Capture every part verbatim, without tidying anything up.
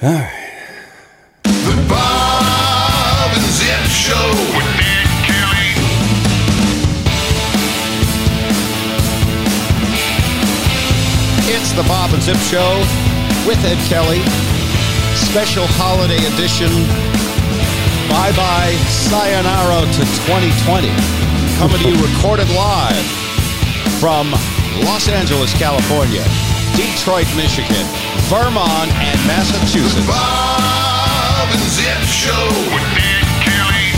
All right. The Bob and Zip Show with Ed Kelly. It's the Bob and Zip Show with Ed Kelly. Special holiday edition. Bye-bye, sayonara to twenty twenty. Coming to you recorded live from Los Angeles, California, Detroit, Michigan, Vermont, and Massachusetts. The Bob and Zip Show with Ed Kelly.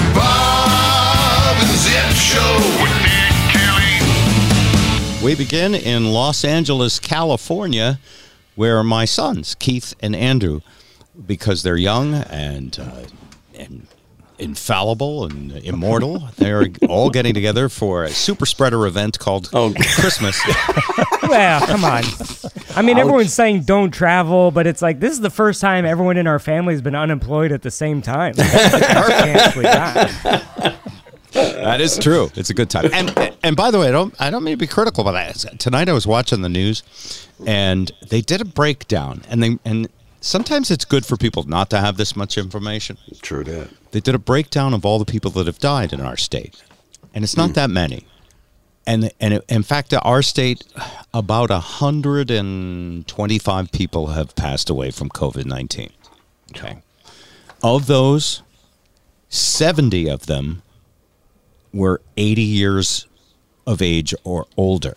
The Bob and Zip Show with Ed Kelly. We begin in Los Angeles, California, where my sons, Keith and Andrew, because they're young and uh, and. infallible and immortal, they're all getting together for a super spreader event called oh. Christmas. Well, come on. I mean, Ouch. Everyone's saying don't travel, but it's like, this is the first time everyone in our family has been unemployed at the same time. That is true. It's a good time. And and by the way, I don't I don't mean to be critical, but I, tonight I was watching the news and they did a breakdown, and they and sometimes it's good for people not to have this much information. True that. They did a breakdown of all the people that have died in our state, and it's not mm. that many. And and it, in fact, our state, about one hundred twenty-five people have passed away from covid nineteen. Okay. Of those, seventy of them were eighty years of age or older.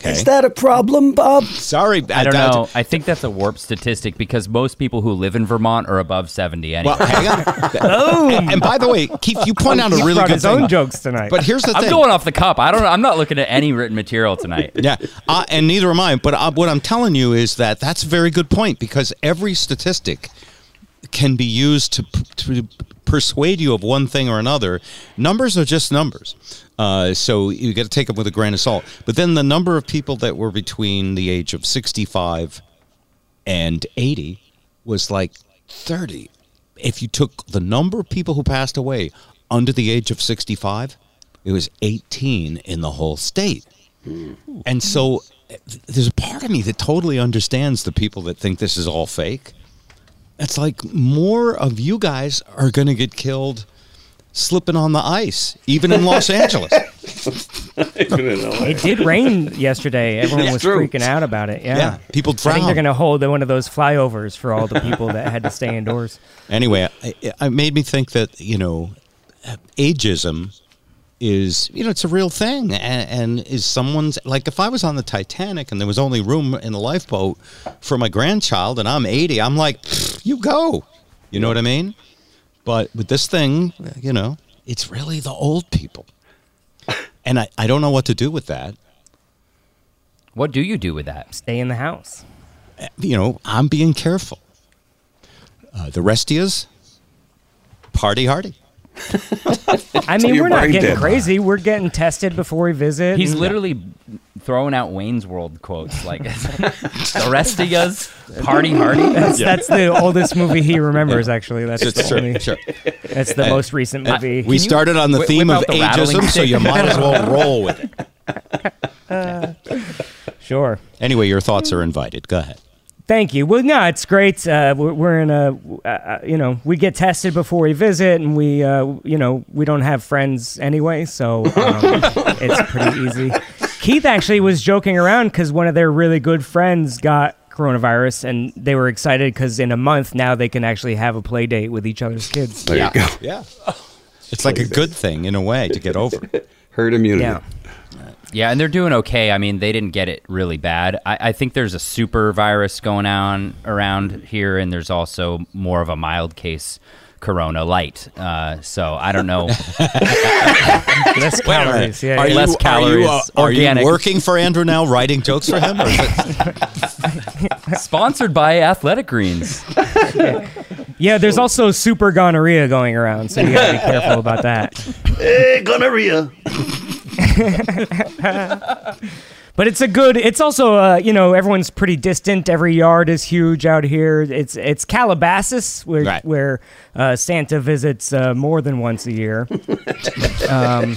Okay. Is that a problem, Bob? Sorry. I, I don't know. I think that's a warped statistic because most people who live in Vermont are above seventy anyway. Well, hang on. oh. and, and by the way, Keith, you point out a really good his thing. Own jokes tonight. But here's the I'm thing. I'm going off the cup. I don't, I'm not looking at any written material tonight. Yeah, uh, and neither am I. But uh, what I'm telling you is that that's a very good point, because every statistic can be used to, to persuade you of one thing or another. Numbers are just numbers. Uh, so you got to take them with a grain of salt. But then the number of people that were between the age of sixty-five and eighty was like thirty. If you took the number of people who passed away under the age of sixty-five, it was eighteen in the whole state. And so there's a part of me that totally understands the people that think this is all fake. It's like, more of you guys are going to get killed slipping on the ice, even in Los Angeles. It did rain yesterday. Everyone yeah, was true. freaking out about it. Yeah, yeah people drowned. I think they're going to hold one of those flyovers for all the people that had to stay indoors. Anyway, it made me think that, you know, ageism is, you know, it's a real thing. And, and is someone's, like, if I was on the Titanic and there was only room in the lifeboat for my grandchild and I'm eighty, I'm like, you go. You know what I mean? But with this thing, you know, it's really the old people. And I, I don't know what to do with that. What do you do with that? Stay in the house. You know, I'm being careful. Uh, the rest is party hardy. I mean, we're not getting crazy. We're getting tested before we visit. He's literally throwing out Wayne's World quotes like the rest of us party hardy. That's, yeah. that's the oldest movie he remembers, actually. That's it's the sure, only, sure. That's the and, most recent movie. We started on the w- theme of the ageism, so you might as well roll with it. Uh, sure. Anyway, your thoughts are invited. Go ahead. Thank you. Well, no, it's great. Uh, we're, we're in a, uh, you know, we get tested before we visit, and we, uh, you know, we don't have friends anyway, so um, it's pretty easy. Keith actually was joking around because one of their really good friends got coronavirus, and they were excited because in a month now they can actually have a play date with each other's kids. There yeah. you go. Yeah. It's like a good thing in a way to get over. Herd immunity. Yeah. Yeah, and they're doing okay. I mean, they didn't get it really bad. I, I think there's a super virus going on around here, and there's also more of a mild case corona light. Uh, so I don't know. Less calories. Yeah, are yeah. You, less calories. Are you, uh, are you working for Andrew now, writing jokes for him? Or is it... Sponsored by Athletic Greens. Yeah, there's also super gonorrhea going around, so you gotta be careful about that. Hey, gonorrhea. But But it's a good, it's also, uh, you know, everyone's pretty distant. Every yard is huge out here. It's it's Calabasas, where, right. where uh, Santa visits uh, more than once a year. um,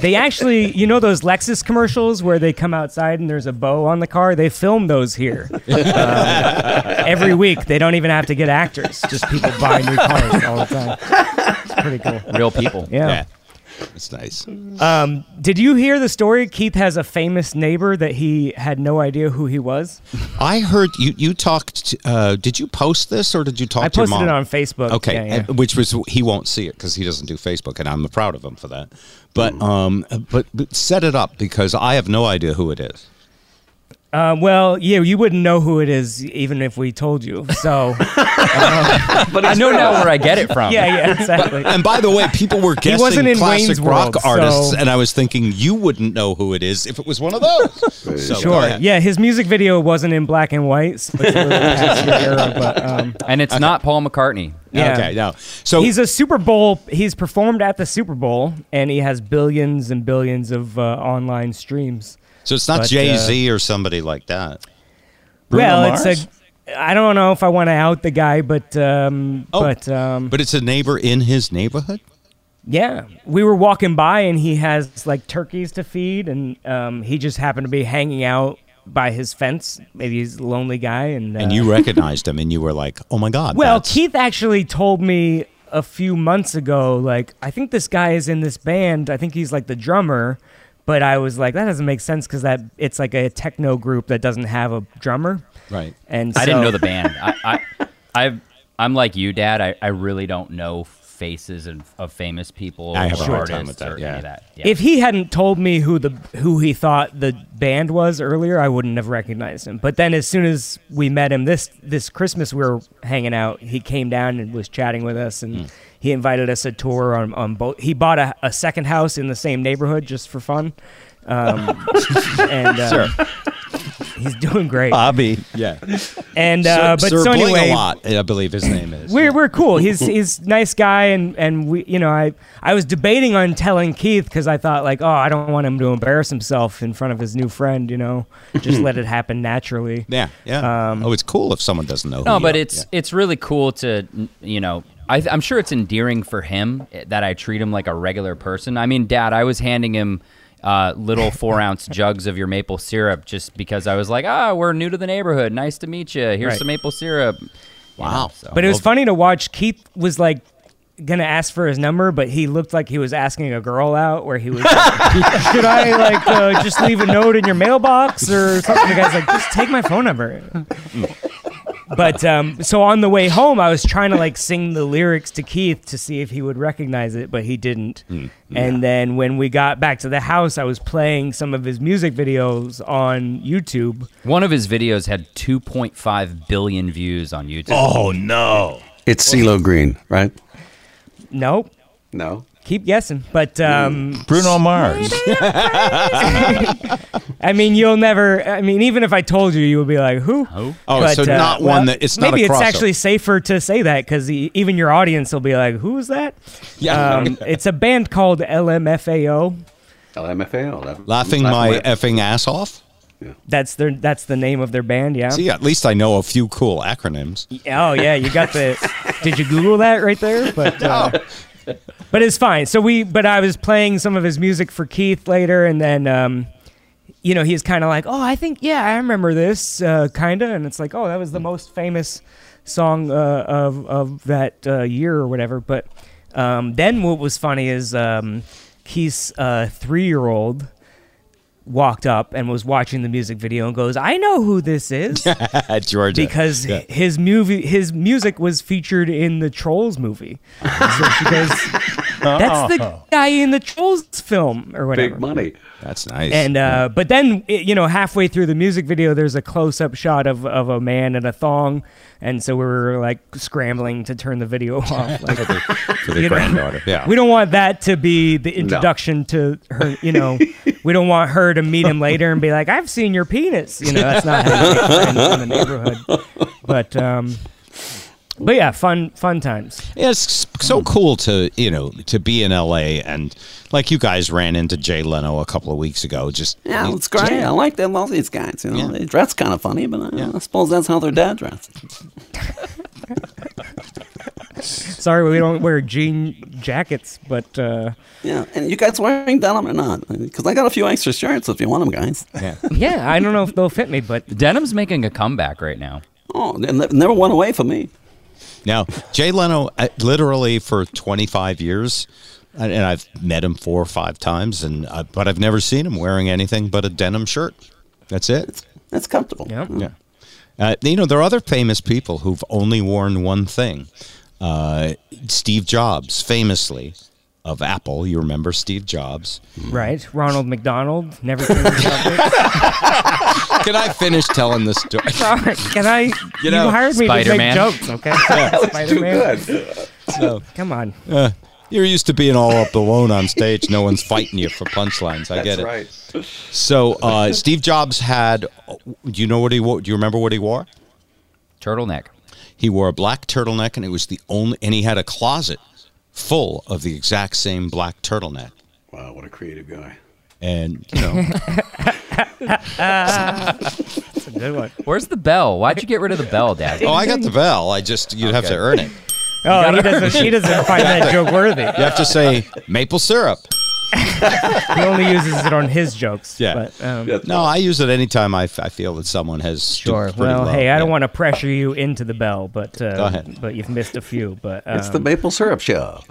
they actually, you know those Lexus commercials where they come outside and there's a bow on the car? They film those here. Uh, every week. They don't even have to get actors. Just people buy new cars all the time. It's pretty cool. Real people. Yeah. yeah. It's nice. Um, did you hear the story? Keith has a famous neighbor that he had no idea who he was. I heard you. You talked. Uh, did you post this or did you talk I to your mom? I posted it on Facebook. Okay, yeah, yeah. And, which was he won't see it because he doesn't do Facebook, and I'm proud of him for that. But um, but, but set it up because I have no idea who it is. Uh, well, yeah, you wouldn't know who it is even if we told you. So, uh, but I know now where I get it from. Yeah, yeah, exactly. But, and by the way, people were guessing wasn't in classic Wayne's rock World, artists, so... and I was thinking you wouldn't know who it is if it was one of those. So, sure. Yeah, his music video wasn't in black and white, so it's really just your era, but, um, and it's okay. not Paul McCartney. Yeah. Okay, no. So he's a Super Bowl. He's performed at the Super Bowl, and he has billions and billions of uh, online streams. So it's not but, Jay-Z uh, or somebody like that. Bruno well, Mars? It's a. I don't know if I want to out the guy, but um, oh, but um, but it's a neighbor in his neighborhood. Yeah, we were walking by and he has like turkeys to feed, and um, he just happened to be hanging out by his fence. Maybe he's a lonely guy, and uh, and you recognized him, and you were like, "Oh my God!" Well, that's... Keith actually told me a few months ago, like, I think this guy is in this band. I think he's like the drummer. But I was like, that doesn't make sense because that it's like a techno group that doesn't have a drummer. Right. And so, I didn't know the band. I, I, I've, I'm like you, Dad. I, I really don't know faces of, of famous people I have or a hard time with that, yeah. any of that. Yeah. If he hadn't told me who the who he thought the band was earlier, I wouldn't have recognized him. But then as soon as we met him this this Christmas, we were hanging out. He came down and was chatting with us and. Mm. He invited us a tour on, on both. He bought a, a second house in the same neighborhood just for fun. Um, and uh, sure. He's doing great. Bobby. Yeah. And uh, Sir, but Sir so anyway, a lot, I believe his name is. We're we're cool. He's he's nice guy, and, and we you know I I was debating on telling Keith because I thought like oh I don't want him to embarrass himself in front of his new friend, you know, just let it happen naturally. Yeah. Yeah. Um, oh, it's cool if someone doesn't know. No, who but you it's are. Yeah. It's really cool to you know. I, I'm sure it's endearing for him that I treat him like a regular person. I mean, Dad, I was handing him uh, little four-ounce jugs of your maple syrup just because I was like, ah, oh, we're new to the neighborhood. Nice to meet you. Here's right. some maple syrup. Wow. You know, so. But it was funny to watch. Keith was like, going to ask for his number, but he looked like he was asking a girl out where he was like, should I like uh, just leave a note in your mailbox or something? The guy's like, just take my phone number. But um, so on the way home, I was trying to like sing the lyrics to Keith to see if he would recognize it, but he didn't. Mm, yeah. And then when we got back to the house, I was playing some of his music videos on YouTube. One of his videos had two point five billion views on YouTube. Oh, no. It's CeeLo Green, right? Nope. No. Keep guessing, but um, Bruno Mars. I mean, you'll never. I mean, even if I told you, you would be like, "Who?" Oh, but, so not uh, one well, that it's not. Maybe a it's actually safer to say that because even your audience will be like, "Who is that?" Yeah, um, it's a band called L M F A O. L M F A O. Laughing my way. Effing ass off. Yeah. That's their. That's the name of their band. Yeah. See, at least I know a few cool acronyms. Oh yeah, you got the. Did you Google that right there? But. Uh, no. But it's fine. So we, but I was playing some of his music for Keith later, and then, um, you know, he's kind of like, "Oh, I think, yeah, I remember this, uh, kind of." And it's like, "Oh, that was the most famous song uh, of of that uh, year or whatever." But um, then what was funny is um, Keith's uh, three-year-old walked up and was watching the music video and goes, "I know who this is," Georgia, because yeah. his movie, his music was featured in the Trolls movie. So she goes, "That's the guy in the Trolls film or whatever." Big money. That's nice. And uh, yeah. but then you know, halfway through the music video, there's a close-up shot of of a man in a thong, and so we were like scrambling to turn the video off. Like, for the, for the granddaughter. Yeah. We don't want that to be the introduction no. to her. You know, we don't want her to meet him later and be like, "I've seen your penis." You know, that's not how you make friends in the neighborhood. But um, But yeah, fun fun times. Yeah, it's so cool to, you know, to be in L A, and like you guys ran into Jay Leno a couple of weeks ago. Just yeah, it's great. Just, I like them, all these guys. You know, yeah. They dress kind of funny, but I, yeah. I suppose that's how their dad dressed. Sorry, we don't wear jean jackets, but uh, yeah. And you guys wearing denim or not? Because I got a few extra shirts if you want them, guys. Yeah, yeah. I don't know if they'll fit me, but denim's making a comeback right now. Oh, they never went away for me. Now, Jay Leno, literally for twenty-five years, and I've met him four or five times, and I, but I've never seen him wearing anything but a denim shirt. That's it. It's, that's comfortable. Yep. Yeah. Uh, you know, there are other famous people who've only worn one thing. Uh, Steve Jobs, famously, of Apple. You remember Steve Jobs. Right. Ronald McDonald, never came to topic. Can I finish telling this story? Sorry, can I? You, know, you hired me Spider-Man. To make jokes, okay? Yeah, Spider-Man. Too good. So, come on. Uh, you're used to being all up alone on stage. No one's fighting you for punchlines. I That's get it. That's right. So uh, Steve Jobs had. Do you know what he wore? Do you remember what he wore? Turtleneck. He wore a black turtleneck, and it was the only. And he had a closet full of the exact same black turtleneck. Wow! What a creative guy. And you know. That's a good one. Where's the bell? Why'd you get rid of the bell, Dad? Oh, I got the bell. I just you'd okay. have to earn it. Oh, he doesn't. He doesn't find that joke worthy. You have to say maple syrup. He only uses it on his jokes. Yeah. But, um, no, I use it anytime I, f- I feel that someone has. Sure. Well, low. Hey, I yeah. don't want to pressure you into the bell, but uh, go ahead. But you've missed a few. But um, it's the maple syrup show.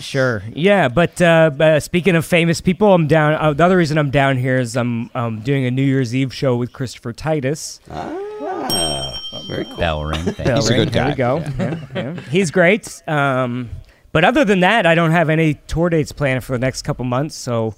Sure. Yeah, but uh, uh, speaking of famous people, I'm down. Uh, the other reason I'm down here is I'm um, doing a New Year's Eve show with Christopher Titus. Ah, well, very cool. Bell ring. Bell He's ring. A good guy. There we go. Yeah. Yeah, yeah. He's great. Um, but other than that, I don't have any tour dates planned for the next couple months. So,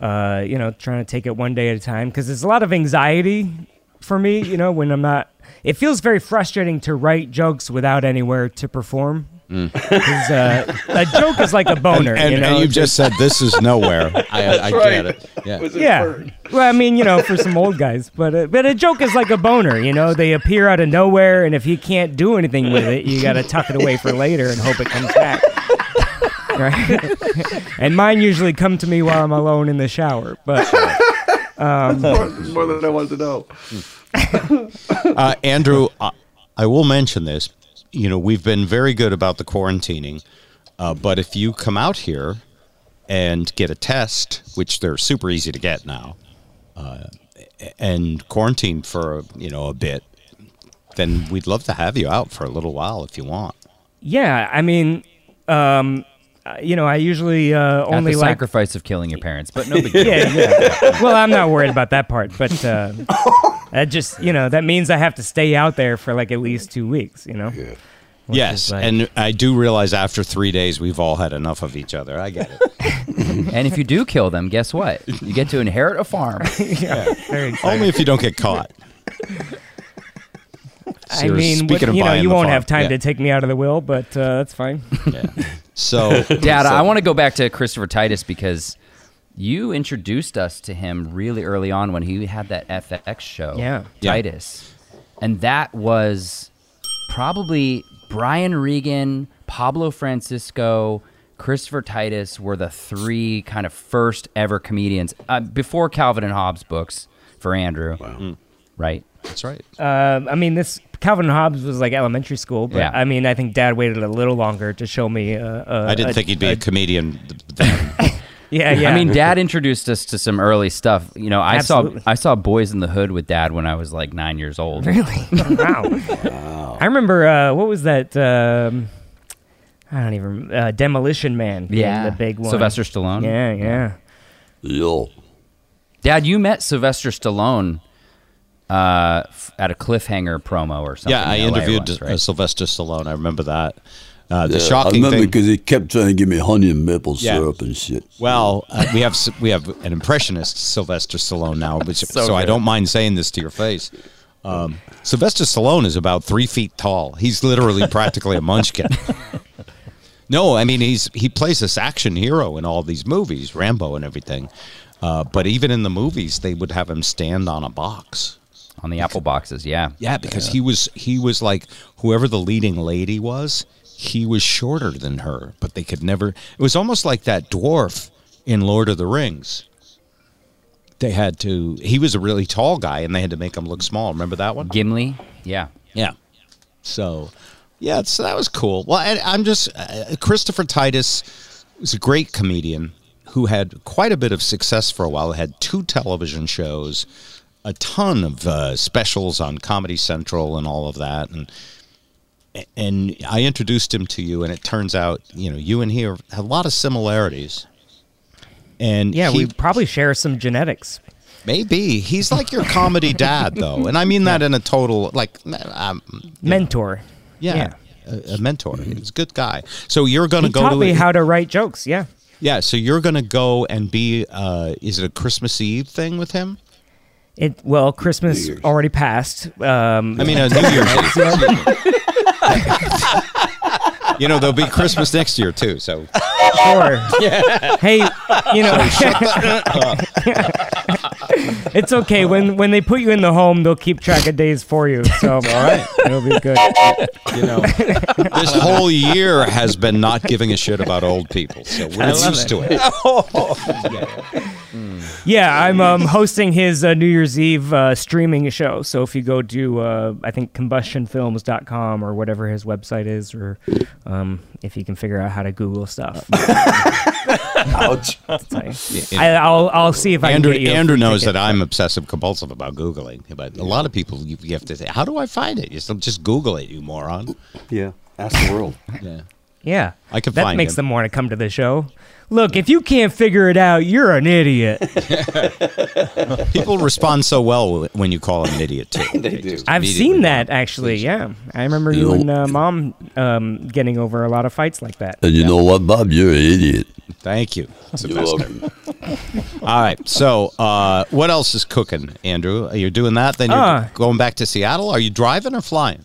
uh, you know, trying to take it one day at a time because there's a lot of anxiety for me. You know, when I'm not, it feels very frustrating to write jokes without anywhere to perform. Mm. Uh, a joke is like a boner, and, and, you know. And you just said this is nowhere. I, I right. get it. Yeah. It yeah. Well, I mean, you know, for some old guys, but uh, but a joke is like a boner. You know, they appear out of nowhere, and if you can't do anything with it, you got to tuck it away for later and hope it comes back. Right? And mine usually come to me while I'm alone in the shower. But um, That's more, more than I wanted to know. uh, Andrew, I, I will mention this. You know, we've been very good about the quarantining, uh, but if you come out here and get a test, which they're super easy to get now, uh, and quarantine for, you know, a bit, then we'd love to have you out for a little while if you want. Yeah, I mean, um, you know, I usually uh, only the like... sacrifice of killing your parents, but no big deal. Yeah, yeah. Well, I'm not worried about that part, but... Uh... That just, you know, that means I have to stay out there for like at least two weeks, you know? Yeah. Yes, like... and I do realize after three days we've all had enough of each other. I get it. And if you do kill them, guess what? You get to inherit a farm. Yeah, very exciting. Only if you don't get caught. I mean, what, you know, you won't farm. have time yeah. to take me out of the will, but uh, that's fine. Yeah. So, Dad, so. I want to go back to Christopher Titus because... You introduced us to him really early on when he had that F X show, yeah. Titus. Yeah. And that was probably Brian Regan, Pablo Francisco, Christopher Titus were the three kind of first ever comedians uh, before Calvin and Hobbes books for Andrew. Wow. Right? That's right. Uh, I mean, this Calvin and Hobbes was like elementary school, but yeah. I mean, I think Dad waited a little longer to show me. Uh, uh, I didn't a, think he'd be a, a comedian then. Yeah, yeah. I mean, Dad introduced us to some early stuff. You know, I Absolutely. saw I saw Boys in the Hood with Dad when I was like nine years old. Really? Wow. Wow. I remember uh, what was that? Um, I don't even. Uh, Demolition Man. Yeah, the big one. Sylvester Stallone. Yeah, yeah. Yo, Dad, you met Sylvester Stallone uh, f- at a cliffhanger promo or something. Yeah, I in interviewed once, right? uh, Sylvester Stallone. I remember that. Uh, the yeah, shocking I remember because he kept trying to give me honey and maple yeah. syrup and shit. Well, uh, we have we have an impressionist Sylvester Stallone now, which, so, so I don't mind saying this to your face. Um, Sylvester Stallone is about three feet tall. He's literally practically a munchkin. No, I mean he's he plays this action hero in all these movies, Rambo and everything. Uh, but even in the movies, they would have him stand on a box. On the Apple boxes, yeah. Yeah, because yeah. he was he was like, whoever the leading lady was, he was shorter than her, but they could never... It was almost like that dwarf in Lord of the Rings. They had to... He was a really tall guy, and they had to make him look small. Remember that one? Gimli? Yeah. Yeah. So, yeah, so that was cool. Well, I, I'm just... Uh, Christopher Titus was a great comedian who had quite a bit of success for a while. He had two television shows, a ton of uh, specials on Comedy Central and all of that. And and I introduced him to you, and it turns out, you know, you and he have a lot of similarities. And yeah, he, we probably share some genetics. Maybe. He's like your comedy dad, though. And I mean that yeah. in a total, like... Um, mentor. You know, yeah, yeah. A, a mentor. He's a good guy. So you're going to go to... He taught me how to write jokes, yeah. Yeah, so you're going to go and be... Uh, is it a Christmas Eve thing with him? It well, Christmas already passed. Um, I mean, uh, New Year's. Year. You know, there'll be Christmas next year too. So sure. Yeah. Hey, you know, it's okay. When when they put you in the home, they'll keep track of days for you. So all right, it'll be good. You know, this whole year has been not giving a shit about old people, so we're used it. to it. Oh. Yeah. Yeah, I'm um, hosting his uh, New Year's Eve uh, streaming show. So if you go to, uh, I think, combustion films dot com or whatever his website is, or um, if you can figure out how to Google stuff. Ouch. I, I'll, I'll see if Andrew, I can get you. Andrew knows that I'm obsessive compulsive about Googling. But a lot of people, you, you have to say, how do I find it? You still just Google it, you moron. Yeah, ask the world. Yeah. Yeah, I can that find makes him. them want to come to the show. Look, if you can't figure it out, you're an idiot. People respond so well when you call them an idiot, too. They do. I've seen that, actually, yeah. I remember you, you know, and uh, Mom um, getting over a lot of fights like that. And you yeah. know what, Bob? You're an idiot. Thank you. You're welcome. All right, so uh, what else is cooking, Andrew? You're doing that, then you're uh, going back to Seattle? Are you driving or flying?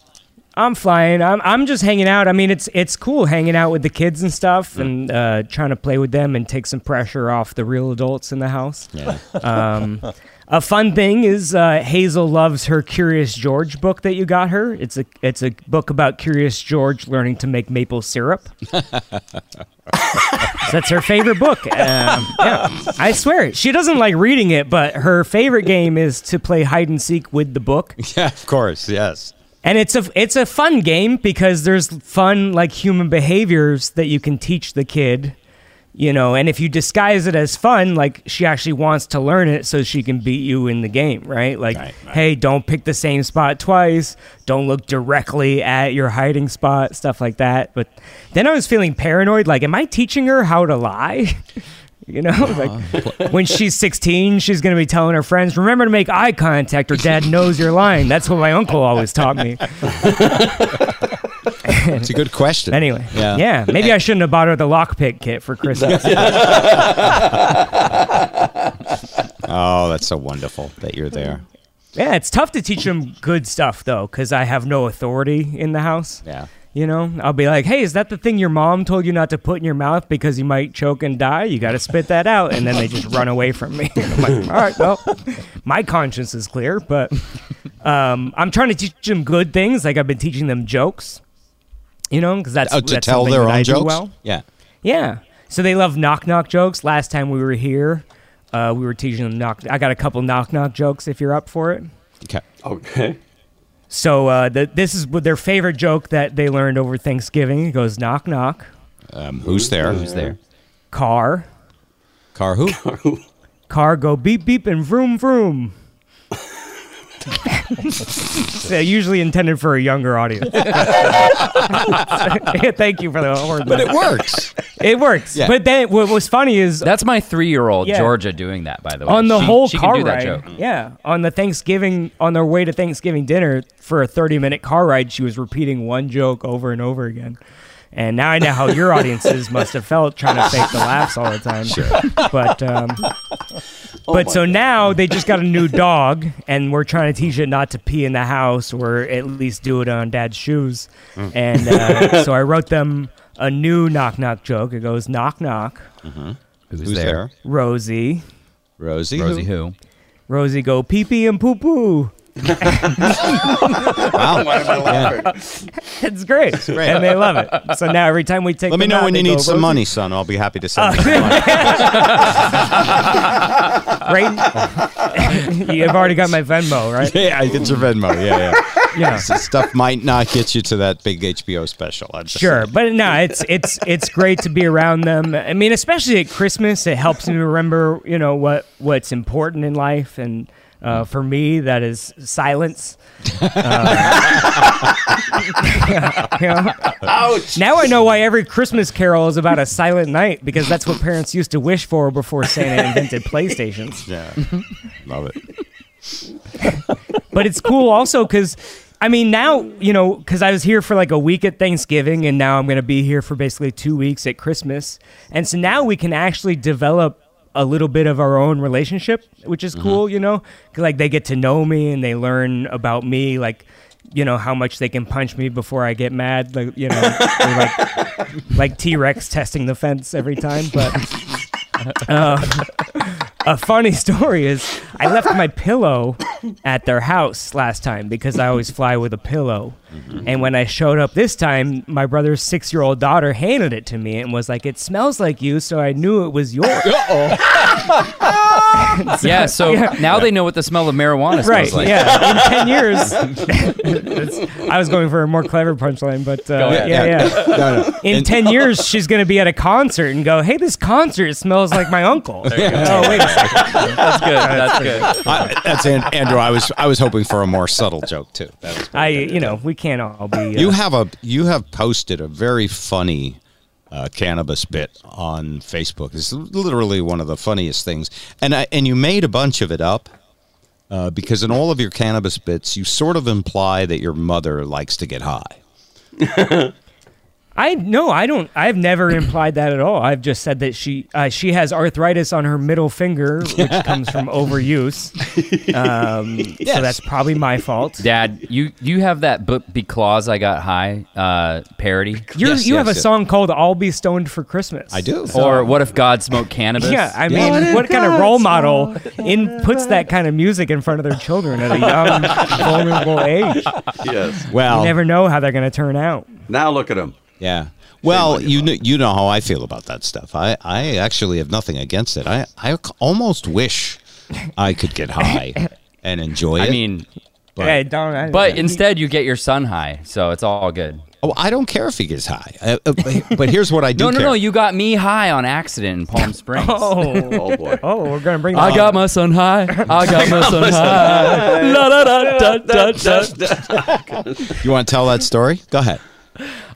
I'm flying. I'm I'm just hanging out. I mean, it's it's cool hanging out with the kids and stuff, and uh, trying to play with them and take some pressure off the real adults in the house. Yeah. Um, a fun thing is uh, Hazel loves her Curious George book that you got her. It's a it's a book about Curious George learning to make maple syrup. So that's her favorite book. Um, yeah, I swear it. She doesn't like reading it, but her favorite game is to play hide and seek with the book. Yeah, of course. Yes. And it's a it's a fun game because there's fun, like, human behaviors that you can teach the kid, you know, and if you disguise it as fun, like, she actually wants to learn it so she can beat you in the game, right? Like, right, right. Hey, don't pick the same spot twice. Don't look directly at your hiding spot, stuff like that. But then I was feeling paranoid, like, am I teaching her how to lie? You know, like when she's sixteen, she's going to be telling her friends, remember to make eye contact or dad knows you're lying. That's what my uncle always taught me. It's a good question. Anyway, yeah. yeah. Maybe I shouldn't have bought her the lockpick kit for Christmas. Oh, that's so wonderful that you're there. Yeah, it's tough to teach them good stuff, though, because I have no authority in the house. Yeah. You know, I'll be like, hey, is that the thing your mom told you not to put in your mouth because you might choke and die? You got to spit that out. And then they just run away from me. I'm like, all right, well, my conscience is clear, but um, I'm trying to teach them good things. Like I've been teaching them jokes, you know, because that's, oh, to that's tell their own I jokes. Well. Yeah. Yeah. So they love knock knock jokes. Last time we were here, uh, we were teaching them knock. I got a couple knock knock jokes if you're up for it. Okay. Okay. So uh, the, this is their favorite joke that they learned over Thanksgiving. It goes, knock, knock. Um, who's there? Who's there? Car. Car who? Car, who? Car go beep, beep, and vroom, vroom. So usually intended for a younger audience. Thank you for the word. But it works. It works. Yeah. But then what was funny is... That's my three-year-old, yeah. Georgia, doing that, by the way. On the she, whole she car can do ride. That joke. Yeah. On the Thanksgiving, on their way to Thanksgiving dinner, for a thirty-minute car ride, she was repeating one joke over and over again. And now I know how your audiences must have felt trying to fake the laughs all the time. Sure. But um, oh but so God. Now they just got a new dog, and we're trying to teach it not to pee in the house, or at least do it on dad's shoes. Mm. And uh, so I wrote them a new knock-knock joke. It goes, knock, knock. Mm-hmm. Who's, Who's there? there? Rosie. Rosie? Rosie who? who? Rosie go pee-pee and poo-poo. Wow. Why am I laughing? Yeah. It's great. It's great. And they love it. So now every time we take Let me know out, when you need some Rosie. money, son. I'll be happy to send you some money. Right? You've already got my Venmo, right? Yeah, it's your Venmo. Yeah, yeah. Yeah. So stuff might not get you to that big H B O special. I'm just sure. Saying. But no, it's it's it's great to be around them. I mean, especially at Christmas, it helps me remember, you know, what what's important in life. And Uh, for me, that is silence. Uh, you know? Ouch. Now I know why every Christmas carol is about a silent night, because that's what parents used to wish for before Santa invented PlayStations. Yeah, love it. But it's cool also because, I mean, now, you know, because I was here for like a week at Thanksgiving, and now I'm going to be here for basically two weeks at Christmas. And so now we can actually develop a little bit of our own relationship, which is cool, mm-hmm. you know, cause like they get to know me and they learn about me, like, you know, how much they can punch me before I get mad, like, you know, like, like T-Rex testing the fence every time. But uh, a funny story is I left my pillow at their house last time because I always fly with a pillow. Mm-hmm. And when I showed up this time, my brother's six-year-old daughter handed it to me and was like, "It smells like you," so I knew it was yours. Uh-oh. so, yeah, so yeah. now they know what the smell of marijuana smells right, like. Yeah, in ten years. I was going for a more clever punchline, but uh, yeah, yeah. yeah. No, no. In and, ten years, she's going to be at a concert and go, "Hey, this concert smells like my uncle." There you go. Oh, wait a second. That's good. That's good. I, that's Andrew. I was I was hoping for a more subtle joke too. That was I, you know, we can't all be. Uh, you have a you have posted a very funny uh, cannabis bit on Facebook. It's literally one of the funniest things, and I, and you made a bunch of it up uh, because in all of your cannabis bits, you sort of imply that your mother likes to get high. I no, I don't. I've never implied that at all. I've just said that she uh, she has arthritis on her middle finger, which comes from overuse. Um, yes. So that's probably my fault. Dad, you, you have that b- "Because I Got High" uh, parody. You're, yes, you yes, have yes. a song called "I'll Be Stoned for Christmas." I do. So. Or "What If God Smoked Cannabis?" Yeah, I mean, what, what kind God of role model in puts that kind of music in front of their children at a young, vulnerable age? Yes. Well, you never know how they're going to turn out. Now look at them. Yeah. Well, you know, you know how I feel about that stuff. I, I actually have nothing against it. I, I almost wish I could get high and enjoy it. I mean, but, hey, don't, I, but yeah. instead you get your son high, so it's all good. Oh, I don't care if he gets high. Uh, but here's what I do. no, no, care. no. You got me high on accident in Palm Springs. oh, oh, boy. Oh, we're going to bring that I on. got my son high. I got my son high. La, da, da, da, da, da, da. You want to tell that story? Go ahead.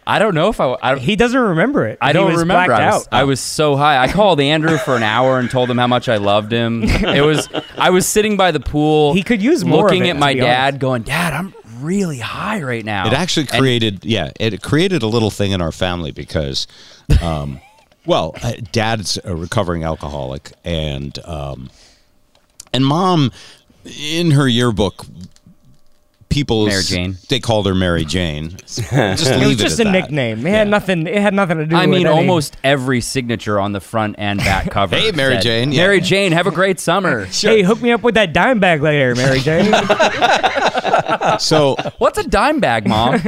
I don't know if I, I... He doesn't remember it. I don't was remember. I was, I was so high. I called Andrew for an hour and told him how much I loved him. It was... I was sitting by the pool... He could use more Looking of it, at my dad honest. going, "Dad, I'm really high right now." It actually created... And, yeah, it created a little thing in our family because, um, well, Dad's a recovering alcoholic, and um, and Mom, in her yearbook... People, they called her Mary Jane. Just leave it was just it at a that. nickname. It yeah. had nothing. It had nothing to do. I with I mean, any... almost every signature on the front and back cover. Hey, Mary said, Jane. Yeah. Mary Jane, have a great summer. Sure. Hey, hook me up with that dime bag later, Mary Jane. So, what's a dime bag, Mom?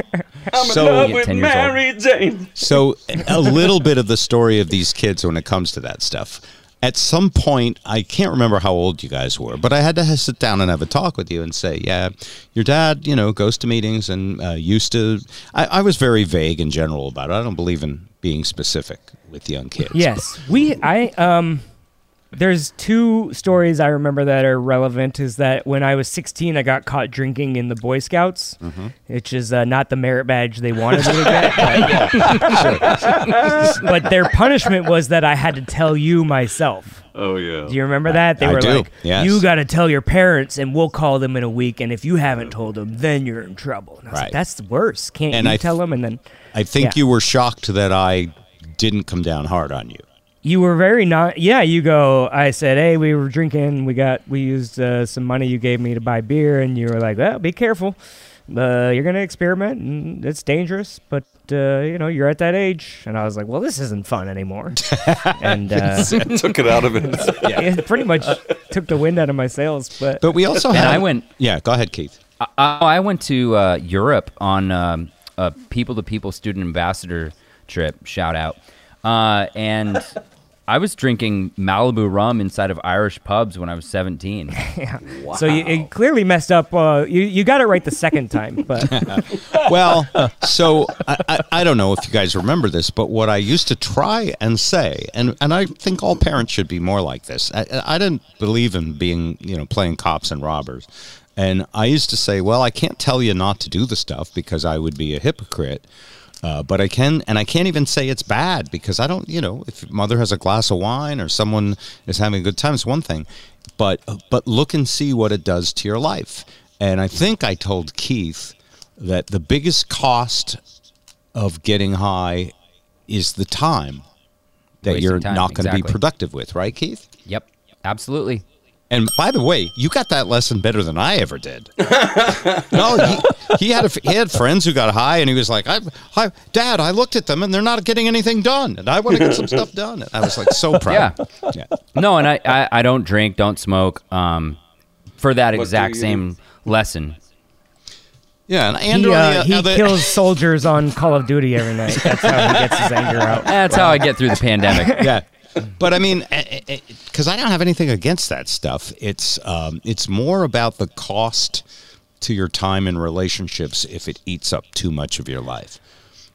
I'm so, in love with Mary Jane. So, a little bit of the story of these kids when it comes to that stuff. At some point, I can't remember how old you guys were, but I had to sit down and have a talk with you and say, yeah, your dad, you know, goes to meetings and uh, used to... I, I was very vague in general about it. I don't believe in being specific with young kids. Yes. we. I. Um, there's two stories I remember that are relevant, is that when I was sixteen, I got caught drinking in the Boy Scouts, mm-hmm. which is uh, not the merit badge they wanted me to get. But, yeah. sure. But their punishment was that I had to tell you myself. Oh, yeah. Do you remember that? They I were do. like, yes. You got to tell your parents, and we'll call them in a week, and if you haven't told them, then you're in trouble. And I was right. like, that's the worst. Can't and you I tell th- them? And then I think yeah. you were shocked that I didn't come down hard on you. You were very not... Yeah, you go... I said, hey, we were drinking. We got... We used uh, some money you gave me to buy beer, and you were like, well, be careful. uh, you're going to experiment, and it's dangerous, but, uh, you know, you're at that age. And I was like, well, this isn't fun anymore. And uh, took it out of it. Yeah. It pretty much took the wind out of my sails. But, but we also had... I went, yeah, go ahead, Keith. I, I went to uh, Europe on um, a people-to-people student ambassador trip, shout out. Uh, and... I was drinking Malibu rum inside of Irish pubs when I was seventeen. Yeah. Wow. So you it clearly messed up. Uh, you, you got it right the second time. But Well, so I, I, I don't know if you guys remember this, but what I used to try and say, and, and I think all parents should be more like this. I, I didn't believe in being, you know, playing cops and robbers. And I used to say, well, I can't tell you not to do the stuff because I would be a hypocrite. Uh, but I can, and I can't even say it's bad because I don't, you know, if mother has a glass of wine or someone is having a good time, it's one thing. But but look and see what it does to your life. And I think I told Keith that the biggest cost of getting high is the time that Wasting you're time. not going to exactly. be productive with. Right, Keith? Yep, absolutely. And by the way, you got that lesson better than I ever did. No, he, he had a, he had friends who got high, and he was like, I, I, Dad, I looked at them, and they're not getting anything done, and I want to get some stuff done. And I was like so proud. Yeah. yeah. No, and I, I, I don't drink, don't smoke um, for that what exact same lesson. Yeah, and Andrew, he, uh, he other... kills soldiers on Call of Duty every night. That's how he gets his anger out. That's wow. how I get through the pandemic. Yeah. But I mean, because I don't have anything against that stuff. It's um, it's more about the cost to your time and relationships if it eats up too much of your life.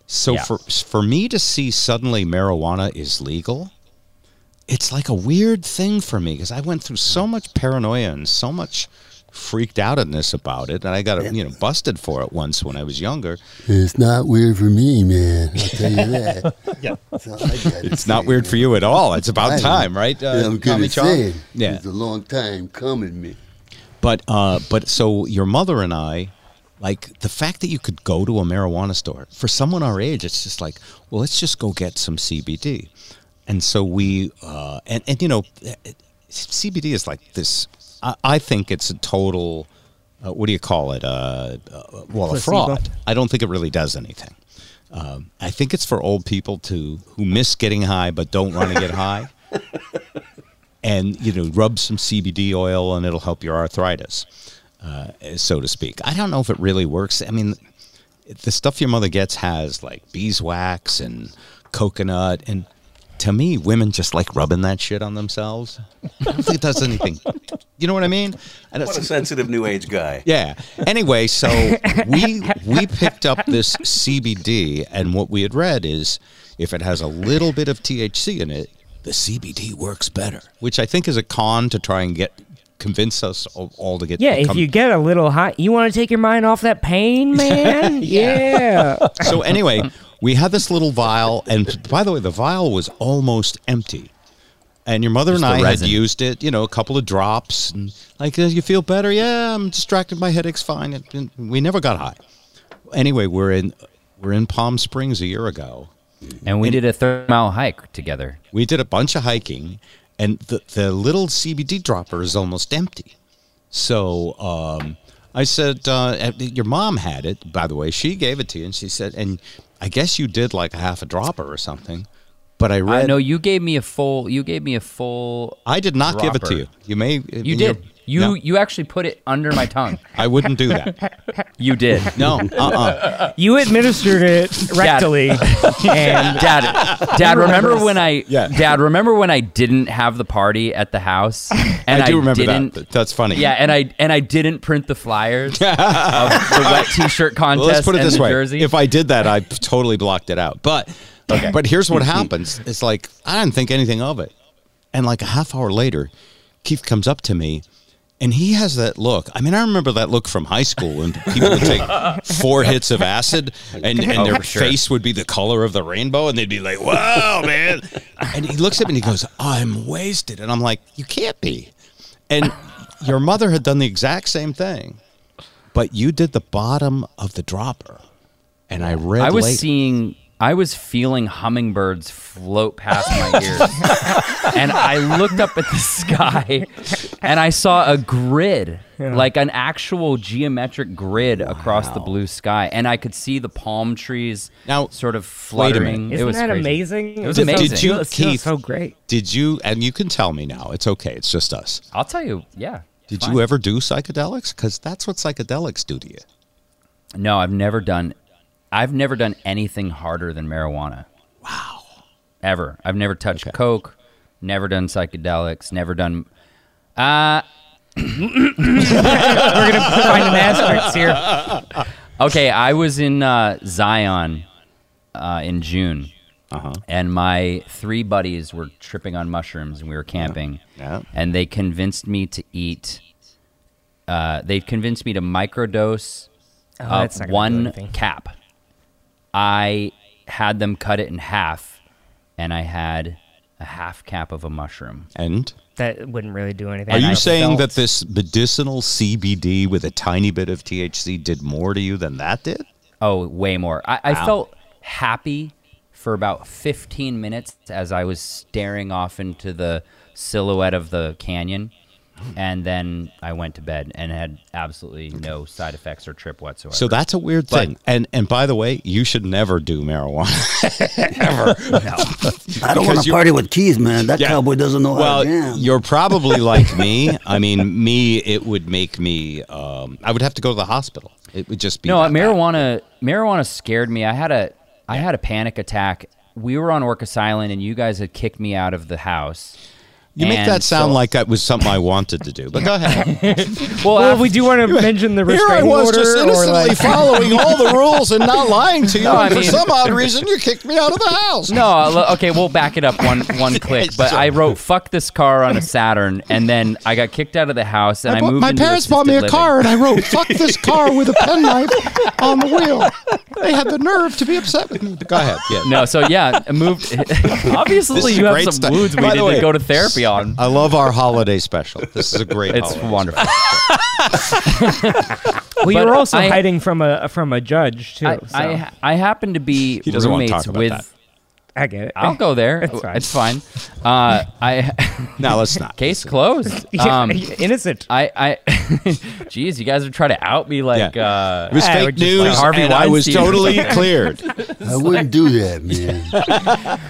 So yeah. for for me to see suddenly marijuana is legal, it's like a weird thing for me because I went through so much paranoia and so much freaked outness about it, and I got you know busted for it once when I was younger. It's not weird for me, man. I'll tell you that. Yeah. It's not weird for you at all. It's about time, right? Uh, yeah, I'm gonna say yeah. It's a long time coming, man. But uh, but so your mother and I, like the fact that you could go to a marijuana store for someone our age, it's just like, well, let's just go get some C B D, and so we uh, and and you know, C B D is like this. I think it's a total, uh, what do you call it, uh, uh, well, placebo. A fraud. I don't think it really does anything. Um, I think it's for old people to who miss getting high but don't want to get high. And, you know, rub some C B D oil and it'll help your arthritis, uh, so to speak. I don't know if it really works. I mean, the stuff your mother gets has, like, beeswax and coconut and... To me, women just like rubbing that shit on themselves. I don't think it does anything. You know what I mean? I what a sensitive new age guy. Yeah. Anyway, so we we picked up this C B D, and what we had read is if it has a little bit of T H C in it, the C B D works better, which I think is a con to try and get convince us all to get. Yeah, become, if you get a little hot, you want to take your mind off that pain, man? yeah. yeah. So anyway... We had this little vial, and by the way, the vial was almost empty. And your mother just and I had used it, you know, a couple of drops. And like, you feel better? Yeah, I'm distracted. My headache's fine. And we never got high. Anyway, we're in we're in Palm Springs a year ago. And we and did a thirty-mile hike together. We did a bunch of hiking, and the, the little C B D dropper is almost empty. So um, I said, uh, your mom had it, by the way. She gave it to you, and she said, and... I guess you did like a half a dropper or something, but I read. I know you gave me a full. You gave me a full. I did not dropper. give it to you. You may. You did. You no. you actually put it under my tongue. I wouldn't do that. You did. No. Uh. Uh-uh. Uh. You administered it rectally. Dad. And Dad. Dad. Remember when I? Yeah. Dad. Remember when I didn't have the party at the house? And I do I remember didn't, that. That's funny. Yeah. And I and I didn't print the flyers of the wet T-shirt contest. Well, let's put it and this way. Jersey. If I did that, I totally blocked it out. But okay. But here's what happens. It's like I didn't think anything of it, and like a half hour later, Keith comes up to me. And he has that look. I mean, I remember that look from high school when people would take four hits of acid and, and oh, their sure. face would be the color of the rainbow. And they'd be like, wow, man. And he looks at me and he goes, I'm wasted. And I'm like, you can't be. And your mother had done the exact same thing. But you did the bottom of the dropper. And I read I was later. seeing... I was feeling hummingbirds float past my ears. And I looked up at the sky and I saw a grid, yeah. like an actual geometric grid wow. across the blue sky. And I could see the palm trees now, sort of fluttering. Isn't it was that crazy. amazing? It was did, amazing. Did you, it Keith, so great. Did you, and you can tell me now, it's okay, it's just us. I'll tell you, yeah. Did fine. you ever do psychedelics? Because that's what psychedelics do to you. No, I've never done I've never done anything harder than marijuana. Wow. Ever. I've never touched okay. coke, never done psychedelics, never done... Uh, We're going to find an asterisk here. Okay, I was in uh, Zion uh, in June, uh-huh. and my three buddies were tripping on mushrooms, and we were camping, yeah. Yeah. and they convinced me to eat... Uh, they convinced me to microdose oh, uh, one cap. I had them cut it in half, and I had a half cap of a mushroom. And? That wouldn't really do anything. Are you saying that this medicinal C B D with a tiny bit of T H C did more to you than that did? Oh, way more. I, I felt happy for about fifteen minutes as I was staring off into the silhouette of the canyon. And then I went to bed and had absolutely no side effects or trip whatsoever. So that's a weird but, thing. And and by the way, you should never do marijuana. Ever. No. I don't want to party with Keith, man. That yeah. cowboy doesn't know well, how to jam. You're probably like me. I mean, me, it would make me, um, I would have to go to the hospital. It would just be. No, marijuana, marijuana scared me. I had a, I had a panic attack. We were on Orcas Island and you guys had kicked me out of the house. You and make that sound so, like that was something I wanted to do, but go ahead. well, well we do want to mention the restraining order. Here I was order, just innocently like... following all the rules and not lying to you, no, and I mean... for some odd reason you kicked me out of the house. No, okay, we'll back it up one one click, but I wrote, fuck this car on a Saturn, and then I got kicked out of the house, and I, I moved my into My parents bought me a living. car, and I wrote, fuck this car with a penknife on the wheel. They had the nerve to be upset with me. Go ahead. Yeah. No, so yeah, I moved. Obviously you have some stuff. wounds we didn't way, go to therapy. On. I love our holiday special. This is a great It's holiday wonderful. Well, you were also I, hiding from a from a judge, too. I, so. I, I happen to be he roommates want to talk about with... That. I get it. I'll go there. It's fine. It's fine. Uh, I, no, let's not. Case closed. Um, yeah, innocent. I, I, Jeez, you guys are trying to out me like... Yeah. Uh, it was I fake news, like Harvey and I was totally cleared. I wouldn't do that,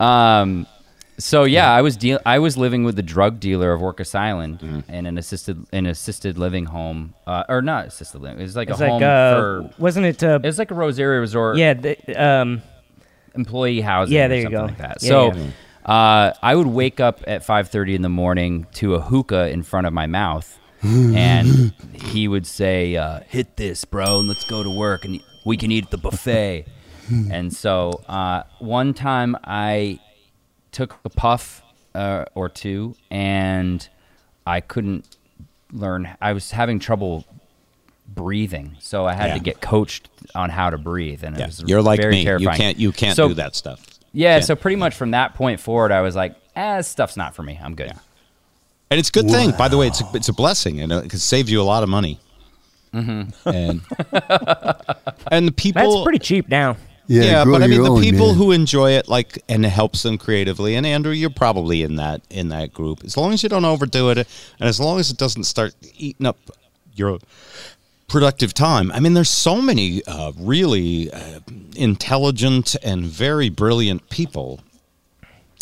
man. um... So yeah, yeah, I was deal. I was living with the drug dealer of Orcas Island mm. in an assisted in assisted living home, uh, or not assisted living. It was like it's a like home uh, for wasn't it? Uh, it was like a Rosario Resort. Yeah, the, um, employee housing. Yeah, there or something you go. Like that. Yeah, so yeah. Uh, I would wake up at five thirty in the morning to a hookah in front of my mouth, and he would say, uh, "Hit this, bro, and let's go to work, and we can eat at the buffet." And so uh, one time I. took a puff uh, or two, and I couldn't learn. I was having trouble breathing, so I had yeah. to get coached on how to breathe, and yeah. it was You're like very me. terrifying. You can't, you can't so, do that stuff. Yeah, can't. so pretty much from that point forward, I was like, eh, this stuff's not for me. I'm good. Yeah. And it's a good wow. thing. By the way, it's a, it's a blessing, and it could save you a lot of money. Mm-hmm. And, and the people... That's pretty cheap now. Yeah, yeah but I mean the own, people man. who enjoy it like and it helps them creatively. And Andrew, you're probably in that in that group. As long as you don't overdo it, and as long as it doesn't start eating up your productive time. I mean, there's so many uh, really uh, intelligent and very brilliant people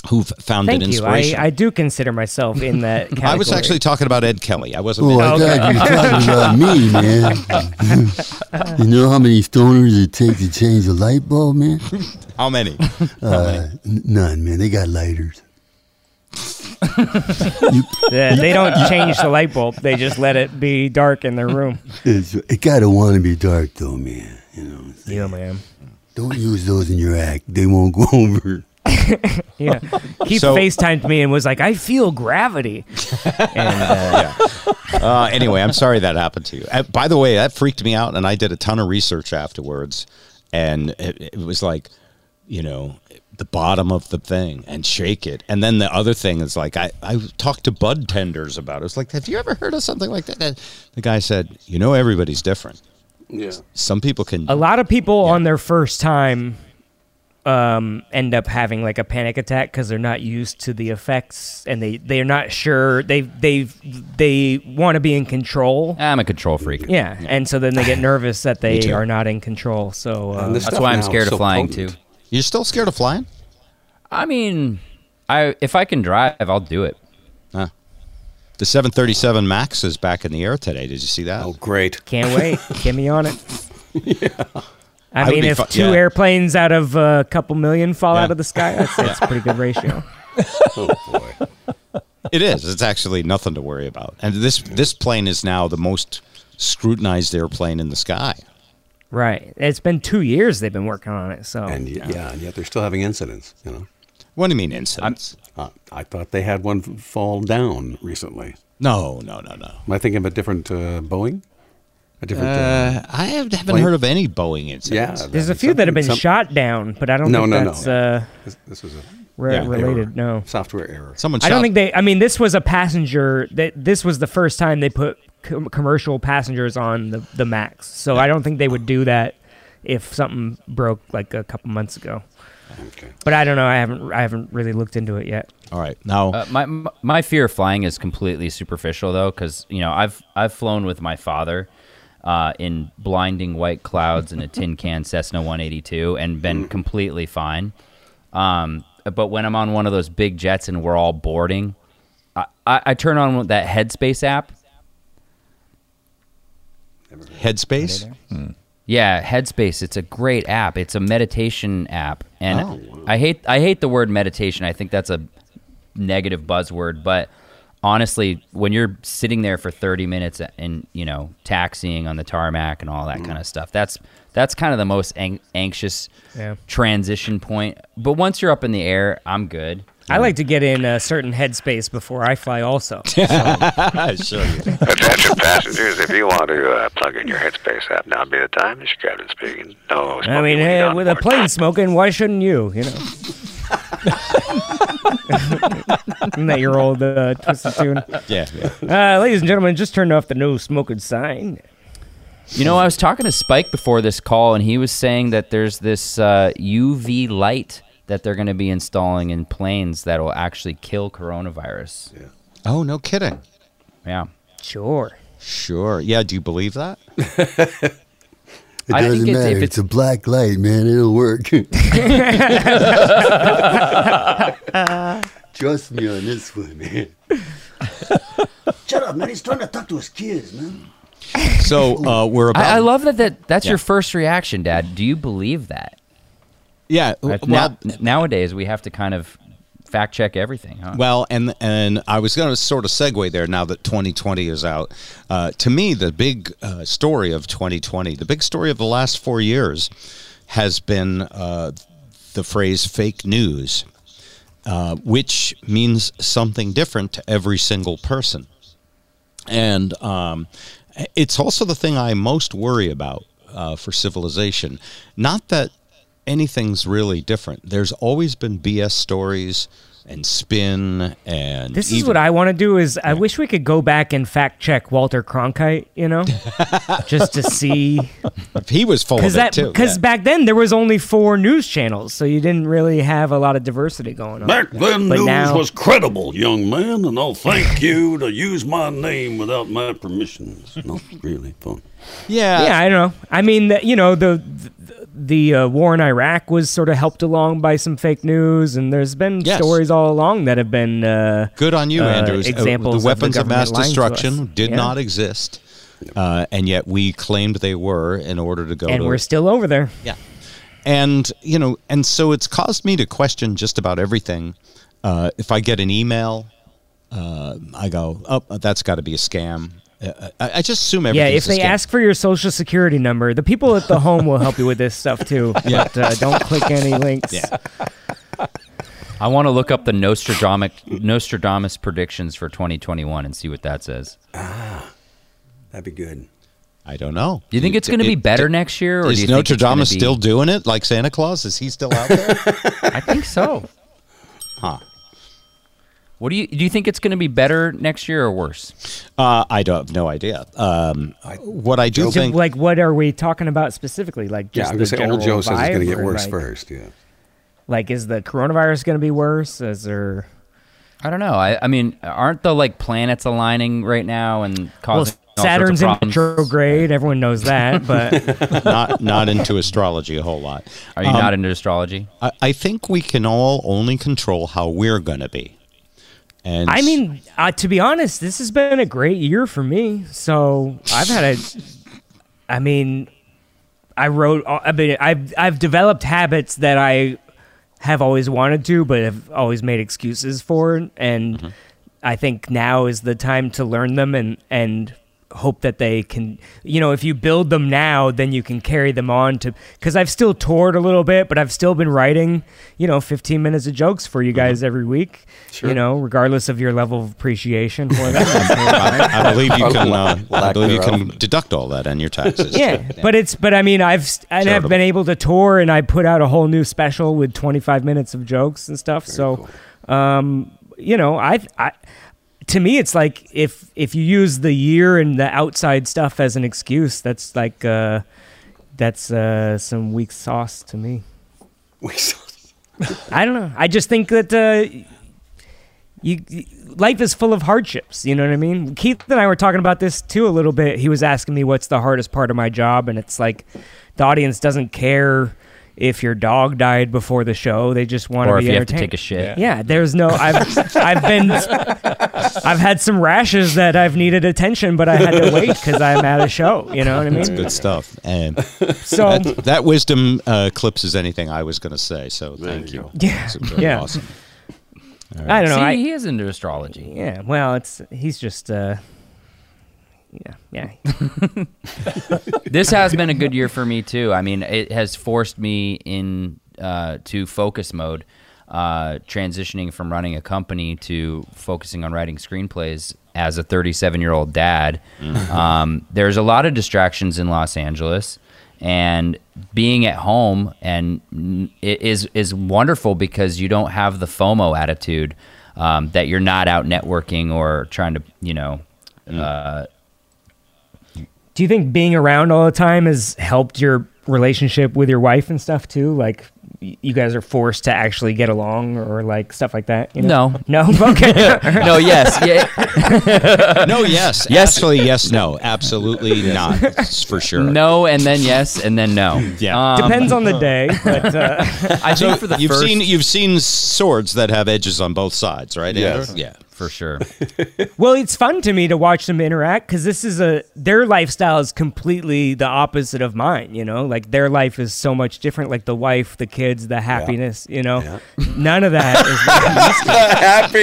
who've found Thank it inspiration. I, I do consider myself in that category. I was actually talking about Ed Kelly. I wasn't. Oh, okay. I thought you were talking about me, man. You know how many stoners it takes to change a light bulb, man? How many? Uh, how many? None, man. They got lighters. you, yeah, they don't change the light bulb. They just let it be dark in their room. It's, it gotta want to be dark, though, man. You know what I'm saying? Yeah, man. Don't use those in your act. They won't go over. Yeah, he so, FaceTimed me and was like, "I feel gravity." And, uh, yeah. uh, anyway, I'm sorry that happened to you. Uh, by the way, that freaked me out, and I did a ton of research afterwards, and it, it was like, you know, the bottom of the thing and shake it, and then the other thing is like, I I talked to bud tenders about it. It was like, have you ever heard of something like that? And the guy said, you know, everybody's different. Yeah, some people can. A lot of people yeah. on their first time. um, end up having like a panic attack because they're not used to the effects, and they they're not sure they they they want to be in control. I'm a control freak. Yeah, yeah. And so then they get nervous that they are not in control. So uh, that's why I'm scared of flying too. You're still scared of flying? I mean, I if I can drive, I'll do it. Huh. The seven thirty-seven Max is back in the air today. Did you see that? Oh, great! Can't wait. Get me on it. Yeah. I, I mean, if fu- two yeah. airplanes out of a couple million fall yeah. out of the sky, that's, that's yeah. a pretty good ratio. Oh, boy. It is. It's actually nothing to worry about. And this this plane is now the most scrutinized airplane in the sky. Right. It's been two years they've been working on it. So and yeah, yeah and yet they're still having incidents, you know. What do you mean incidents? Uh, I thought they had one fall down recently. No, no, no, no. Am I thinking of a different uh, Boeing? Uh, uh, I haven't plane? heard of any Boeing incidents. Yeah, there's a few that have been some, shot down, but I don't no, think no, that's no. Uh, this, this was a re- yeah, related. Error. No software error. Someone. Shot. I don't think they. I mean, this was a passenger. That this was the first time they put com- commercial passengers on the the Max. So yeah. I don't think they would do that if something broke like a couple months ago. Okay. But I don't know. I haven't. I haven't really looked into it yet. All right. Now, uh, my my fear of flying is completely superficial though, because you know I've I've flown with my father. Uh, in blinding white clouds in a tin can Cessna one eighty-two and been completely fine. Um, but when I'm on one of those big jets and we're all boarding, I, I, I turn on that Headspace app. Headspace? Hmm. Yeah, Headspace. It's a great app. It's a meditation app. And oh. I hate I hate the word meditation. I think that's a negative buzzword, but honestly, when you're sitting there for thirty minutes and, you know, taxiing on the tarmac and all that mm. kind of stuff, that's that's kind of the most ang- anxious yeah. transition point. But once you're up in the air, I'm good. I know? Like to get in a certain headspace before I fly also. So. Sure. Attention passengers, if you want to uh, plug in your Headspace app, now would be the time. This is Captain speaking. No smoking. I mean, hey, with a plane smoking, why shouldn't you, you know? Isn't that your old uh, twisted tune? Yeah. yeah. Uh, ladies and gentlemen, just turned off the no smoking sign. You know, I was talking to Spike before this call, and he was saying that there's this uh, U V light that they're going to be installing in planes that will actually kill coronavirus. Yeah. Oh, no kidding. Yeah. Sure. Sure. Yeah, do you believe that? It doesn't I think matter. It's, if it's, it's a black light, man. It'll work. Trust me on this one, man. Shut up, man. He's trying to talk to his kids, man. So uh, we're about... I, I love that, that that's yeah. your first reaction, Dad. Do you believe that? Yeah. Well, now, nowadays, we have to kind of fact check everything, huh? Well, and and I was going to sort of segue there now that twenty twenty is out. Uh, to me, the big uh, story of twenty twenty, the big story of the last four years has been uh, the phrase fake news, uh, which means something different to every single person. And um, it's also the thing I most worry about uh, for civilization. Not that anything's really different. There's always been B S stories and spin and this is even, what I want to do is I yeah. wish we could go back and fact check Walter Cronkite, you know, just to see if he was full of it that, too. Because yeah. back then there was only four news channels, so you didn't really have a lot of diversity going on. Back then but news now, was credible, young man, and I'll thank you to use my name without my permission. It's not really fun. Yeah. Yeah, I don't know. I mean, the, you know, the the, the uh, war in Iraq was sort of helped along by some fake news, and there's been yes. stories all along that have been uh, good on you, uh, Andrews. Examples uh, the weapons of, the of mass destruction did yeah. not exist, uh, and yet we claimed they were in order to go. And to we're it. still over there. Yeah, and you know, and so it's caused me to question just about everything. Uh, if I get an email, uh, I go, "Oh, that's got to be a scam." I, I just assume everything. Yeah, if they ask for your social security number, the people at the home will help you with this stuff too. Yeah. But uh, don't click any links. Yeah. I want to look up the Nostradamus, Nostradamus predictions for twenty twenty-one and see what that says. Ah, that'd be good. I don't know. Do you think it's going to be better it, next year? Or is do you Nostradamus think it's still be... doing it like Santa Claus? Is he still out there? I think so. Huh. What do you do? You think it's going to be better next year or worse? Uh, I don't have no idea. Um, I, what I do so think, like, what are we talking about specifically? Like, just yeah, I'm the say old Joe vibe says it's going to get worse like, first. Yeah, Like, is the coronavirus going to be worse? Is there... I don't know. I, I mean, aren't the, like, planets aligning right now and causing well, Saturn's all sorts of problems? In retrograde. Everyone knows that, but... not not into astrology a whole lot. Are you um, not into astrology? I, I think we can all only control how we're going to be. And I mean, uh, to be honest, this has been a great year for me. So I've had a... I mean, I wrote... I mean, I've, I've developed habits that I... have always wanted to, but have always made excuses for, and mm-hmm. I think now is the time to learn them and and hope that they can, you know, if you build them now, then you can carry them on to, because I've still toured a little bit, but I've still been writing, you know, fifteen minutes of jokes for you guys mm-hmm. every week, sure. you know, regardless of your level of appreciation for them. I, I believe you can, uh, I believe you can deduct all that on your taxes. Yeah, too. Yeah. But it's, but I mean, I've, and Charitable. I've been able to tour, and I put out a whole new special with twenty-five minutes of jokes and stuff. Very so, cool. um, you know, I, I, to me, it's like if if you use the year and the outside stuff as an excuse, that's like uh, that's uh, some weak sauce to me. Weak sauce. I don't know. I just think that uh, you, you life is full of hardships. You know what I mean? Keith and I were talking about this too a little bit. He was asking me what's the hardest part of my job, and it's like the audience doesn't care if your dog died before the show. They just want to be entertained. Or if you have to take a shit. Yeah, there's no... I've I've been... I've had some rashes that I've needed attention, but I had to wait because I'm at a show. You know what I mean? That's good stuff. And so that, that wisdom uh, eclipses anything I was going to say, so thank you. Yeah. Yeah. Awesome. Right. I don't know. See, I, he is into astrology. Yeah, well, it's he's just... Uh, Yeah, yeah. This has been a good year for me too. I mean, it has forced me in uh, to focus mode, uh, transitioning from running a company to focusing on writing screenplays as a thirty-seven-year-old dad. Mm-hmm. Um, there's a lot of distractions in Los Angeles, and being at home and it is is wonderful because you don't have the FOMO attitude um, that you're not out networking or trying to, you know. Uh, Do you think being around all the time has helped your relationship with your wife and stuff too? Like you guys are forced to actually get along or like stuff like that? You know? No. No? Okay. No, yes. Yeah. No, yes. Yes. Actually, yes, no. Absolutely yes. Not. That's for sure. No, and then yes, and then no. Yeah. Um, Depends on the day. But, uh, I think for the you've first... Seen, you've seen swords that have edges on both sides, right? Yes. Yeah. For sure. Well, it's fun to me to watch them interact because this is a their lifestyle is completely the opposite of mine. You know, like their life is so much different. Like the wife, the kids, the happiness. Yeah. You know, yeah. None of that is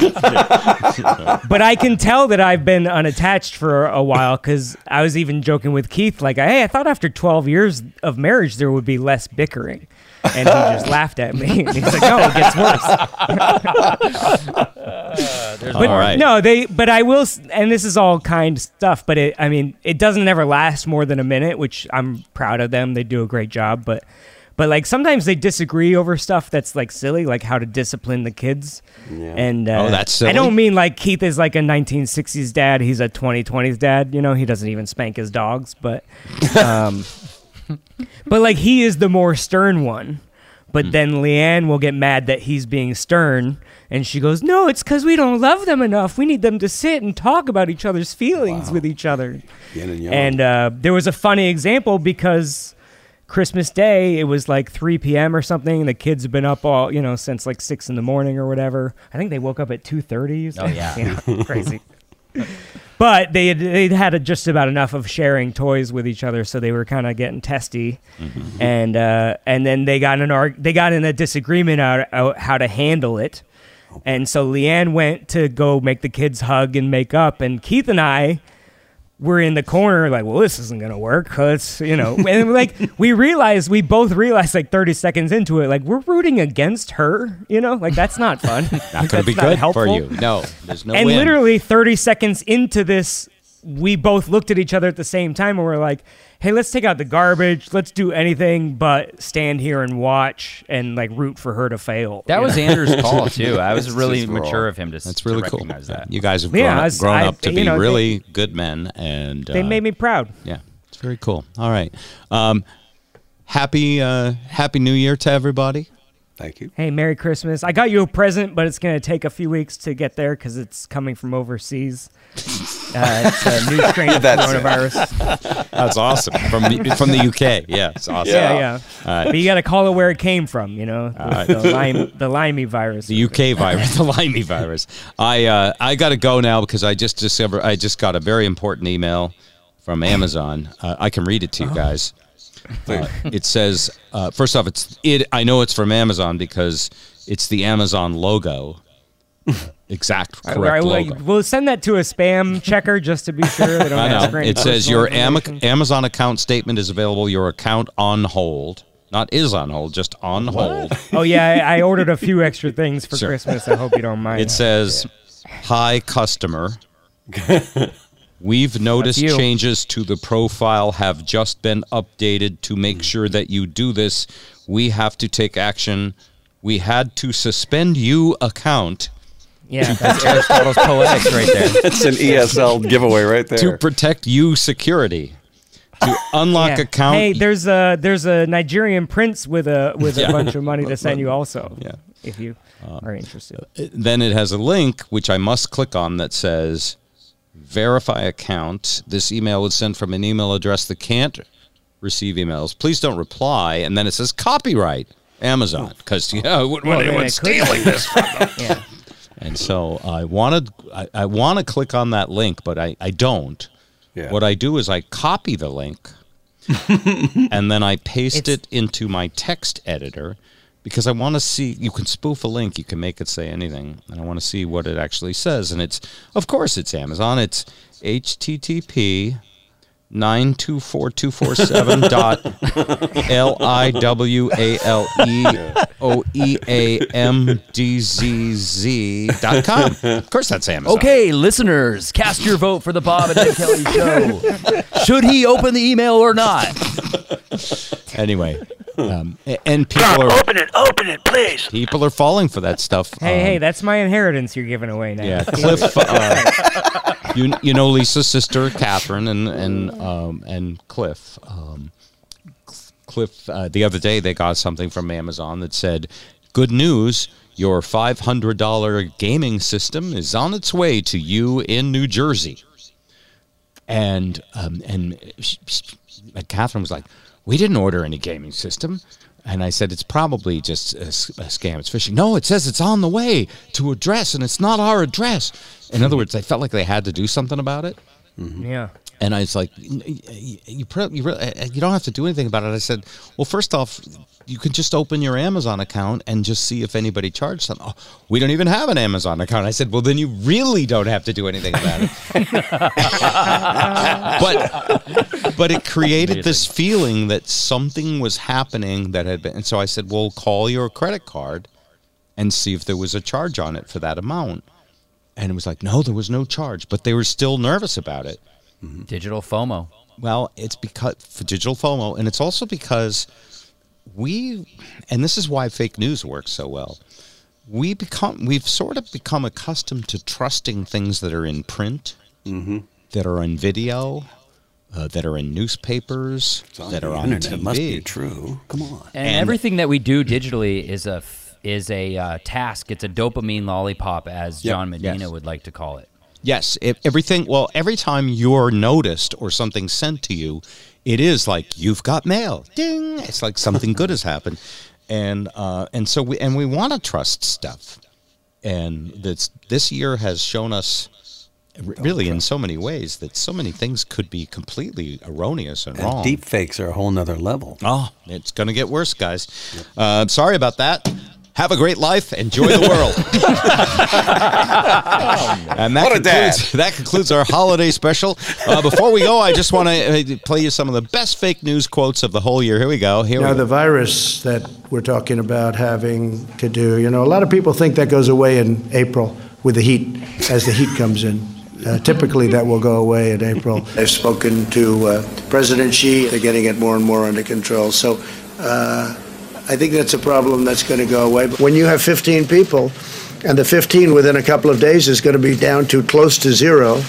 the happiness. But I can tell that I've been unattached for a while because I was even joking with Keith, like, "Hey, I thought after twelve years of marriage there would be less bickering." And he just laughed at me. And he's like, "No, it gets worse." uh, but all right. No, they. But I will, and this is all kind stuff. But it, I mean, it doesn't ever last more than a minute, which I'm proud of them. They do a great job. But, but like sometimes they disagree over stuff that's like silly, like how to discipline the kids. Yeah. And uh, oh, that's silly. I don't mean like Keith is like a nineteen sixties dad. He's a twenty twenties dad. You know, he doesn't even spank his dogs, but. Um, But like he is the more stern one, but mm. then Leanne will get mad that he's being stern, and she goes, "No, it's because we don't love them enough. We need them to sit and talk about each other's feelings wow. with each other." Yin and yang. And uh, there was a funny example because Christmas Day it was like three p.m. or something, and the kids have been up all you know since like six in the morning or whatever. I think they woke up at two thirty. Oh yeah, you know, crazy. But they had, they'd had a, just about enough of sharing toys with each other, so they were kind of getting testy, mm-hmm. and uh, and then they got an arg- they got in a disagreement out how to handle it, and so Leanne went to go make the kids hug and make up, and Keith and I were in the corner like, "Well, this isn't gonna work," let's you know, and like we realized we both realized like thirty seconds into it, like we're rooting against her, you know, like that's not fun. Not gonna be good helpful. For you. No, there's no. And win. Literally thirty seconds into this, we both looked at each other at the same time and we're like, "Hey, let's take out the garbage. Let's do anything but stand here and watch and like root for her to fail." That was know? Andrew's call too. I was really mature of him to, that's really to cool. recognize that. You guys have grown, yeah, was, grown I, up to I, be know, really they, good men, and they uh, made me proud. Yeah, it's very cool. All right, um, happy uh, Happy New Year to everybody. Thank you. Hey, Merry Christmas. I got you a present, but it's going to take a few weeks to get there because it's coming from overseas. Uh, it's a new strain of That's coronavirus. It. That's awesome. From the, from the U K. Yeah, it's awesome. Yeah, yeah. Right. But you got to call it where it came from, you know, the, right. the, Lyme, the Lyme virus. The U K virus, the Lyme virus. I uh, I got to go now because I just discovered, I just got a very important email from Amazon. Uh, I can read it to you oh. guys. Uh, it says, uh, first off, it's it. I know it's from Amazon because it's the Amazon logo, exact correct right, right, logo. We'll send that to a spam checker just to be sure. They don't I know. It says your Am Amazon account statement is available. Your account on hold, not is on hold, just on what? hold. Oh yeah, I, I ordered a few extra things for sure. Christmas. I hope you don't mind. It says, "Hi customer." We've noticed changes to the profile have just been updated to make sure that you do this. We have to take action. We had to suspend you account. Yeah, that's Aristotle's Poetics right there. That's an E S L giveaway right there. To protect you security. To unlock yeah. account. Hey, there's a there's a Nigerian prince with a with yeah. a bunch of money to send you also. Yeah. If you uh, are interested. Then it has a link which I must click on that says verify account. This email was sent from an email address that can't receive emails. Please don't reply. And then it says copyright Amazon because you know what, what well, anyone's stealing this from them. Yeah. And so I wanted, I, I want to click on that link, but I, I don't. Yeah. What I do is I copy the link and then I paste it's it into my text editor because I want to see, you can spoof a link, you can make it say anything, and I want to see what it actually says. And it's, of course, it's Amazon. It's H T T P nine two four two four seven dot L I W A L E O E A M D Z Z dot com. Of course, that's Amazon. Okay, listeners, cast your vote for the Bob and Ed Kelly Show. Should he open the email or not? Anyway. Um, and people Bob, are open it, open it, please. People are falling for that stuff. Hey, um, hey, that's my inheritance you're giving away now. Yeah, Cliff. Uh, you you know Lisa's sister, Catherine, and and um and Cliff. Um, Cliff. Uh, the other day they got something from Amazon that said, "Good news, your five hundred dollar gaming system is on its way to you in New Jersey." And um and Catherine was like, "We didn't order any gaming system." And I said, "It's probably just a, a scam. It's phishing." "No, it says it's on the way to a address, and it's not our address." In other words, they felt like they had to do something about it. Mm-hmm. Yeah. And I was like, you, you, you, you don't have to do anything about it. I said, "Well, first off, you can just open your Amazon account and just see if anybody charged something." "Oh, we don't even have an Amazon account." I said, "Well, then you really don't have to do anything about it." but but it created this feeling that something was happening that had been. And so I said, "Well, call your credit card and see if there was a charge on it for that amount." And it was like, "No, there was no charge," but they were still nervous about it. Digital FOMO. Well, it's because for digital FOMO, and it's also because we, and this is why fake news works so well. We become, we've sort of become accustomed to trusting things that are in print, mm-hmm. that are on video, uh, that are in newspapers, that are on T V. It must be true. Come on. And, and everything that we do digitally is a is a uh, task. It's a dopamine lollipop, as yep, John Medina yes. would like to call it. Yes, it, everything. Well, every time you're noticed or something sent to you, it is like you've got mail. Ding! It's like something good has happened, and uh, and so we and we want to trust stuff, and that's this year has shown us really in so many ways that so many things could be completely erroneous and, and wrong. Deep fakes are a whole nother level. Oh, it's going to get worse, guys. Uh, sorry about that. Have a great life. Enjoy the world. And that concludes, that concludes our holiday special. Uh, before we go, I just want to play you some of the best fake news quotes of the whole year. Here we go. Here now, we go. The virus that we're talking about having to do, you know, a lot of people think that goes away in April with the heat, as the heat comes in. Uh, typically, that will go away in April. I've spoken to uh, President Xi. They're getting it more and more under control. So, uh... I think that's a problem that's going to go away. But when you have fifteen people, and the fifteen within a couple of days is going to be down to close to zero,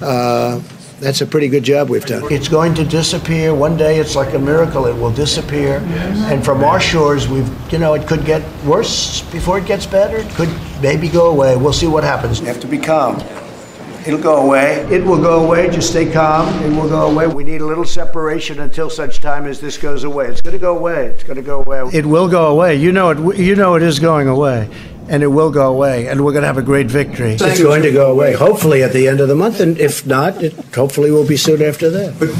uh, that's a pretty good job we've done. It's going to disappear. One day it's like a miracle. It will disappear. Yes. And from our shores, we've, you know, it could get worse before it gets better. It could maybe go away. We'll see what happens. You have to be calm. It'll go away. It will go away. Just stay calm. It will go away. We need a little separation until such time as this goes away. It's going to go away. It's going to go away. It will go away. You know it. You know it is going away, and it will go away, and we're going to have a great victory. It's going to go away. Hopefully at the end of the month, and if not, it hopefully will be soon after that. But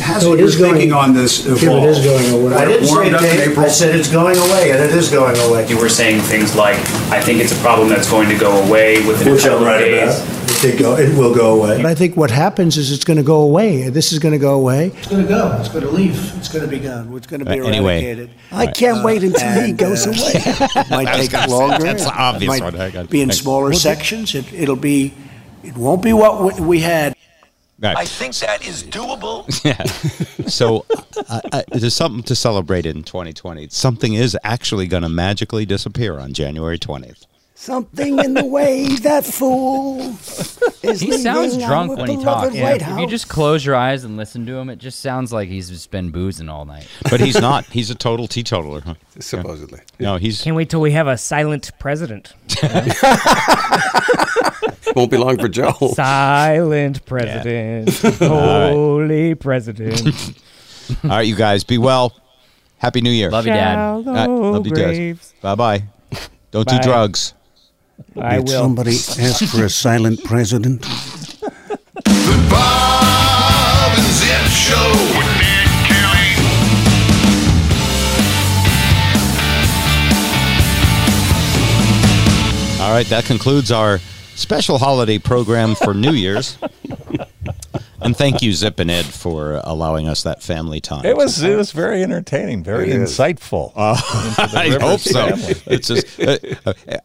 how's so it your is thinking going, on this evolve? It is going away. I didn't say it. I said it's going away, and it is going away. You were saying things like, "I think it's a problem that's going to go away within Which a couple right of days." About. It, go, it will go away. But I think what happens is it's going to go away. This is going to go away. It's going to go. It's going to leave. It's going to be gone. It's going to be uh, eradicated. Anyway. I can't uh, wait until and, he goes uh, away. It might take longer. That's the obvious one. It might be in smaller What's sections. It, it'll be, it won't be what we had. Right. I think that is doable. Yeah. So uh, I, there's something to celebrate in twenty twenty. Something is actually going to magically disappear on January twentieth. Something in the way that fool is. He sounds drunk when he talks. Yeah. If you just close your eyes and listen to him, it just sounds like he's just been boozing all night. But he's not. He's a total teetotaler. Huh? Supposedly. Yeah. No, he's. Can't wait till we have a silent president. Won't be long for Joe. Silent president. Yeah. Holy right. president. All right, you guys. Be well. Happy New Year. Love you, Dad. Right, love you, Dad. Bye-bye. Don't Bye. do drugs. I Did will. somebody ask for a silent president? The Bob and Zip Show with Ed Kelly. All right, that concludes our special holiday program for New Year's. And thank you, Zip and Ed, for allowing us that family time. It was it was very entertaining, very insightful. Uh, I hope so. It's just uh,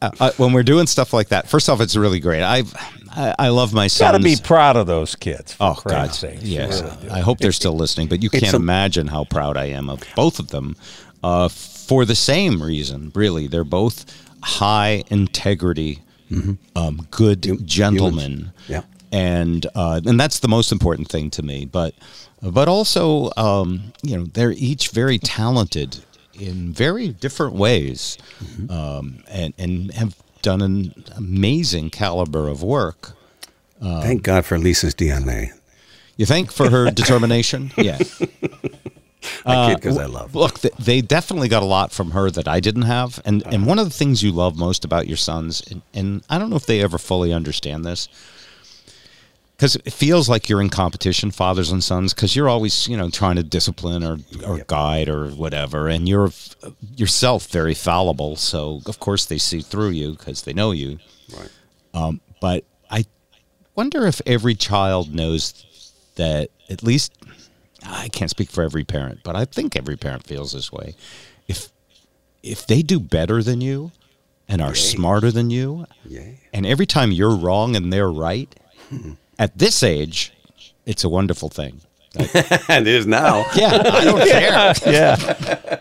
uh, uh, when we're doing stuff like that. First off, it's really great. I've, I I love my sons. Got to be proud of those kids. For oh God, sakes. Yes. Really I hope they're still listening, but you can't a, imagine how proud I am of both of them. Uh, for the same reason, really, they're both high integrity, mm-hmm. um, good you, gentlemen. Yeah. And uh, and that's the most important thing to me. But but also, um, you know, they're each very talented in very different ways, mm-hmm. um, and and have done an amazing caliber of work. Um, thank God for Lisa's D N A. You thank for her determination? Yeah. I kid because uh, I love them. Look, they definitely got a lot from her that I didn't have. And, uh-huh. and one of the things you love most about your sons, and, and I don't know if they ever fully understand this, because it feels like you're in competition, fathers and sons, because you're always, you know, trying to discipline or, or yep. guide or whatever, and you're yourself very fallible. So of course they see through you because they know you. Right. Um, but I wonder if every child knows that, at least I can't speak for every parent, but I think every parent feels this way. If if they do better than you and are Yay. smarter than you, Yay. and every time you're wrong and they're right. Hmm. At this age, it's a wonderful thing. Like, it is now. Yeah, I don't yeah, care. Yeah,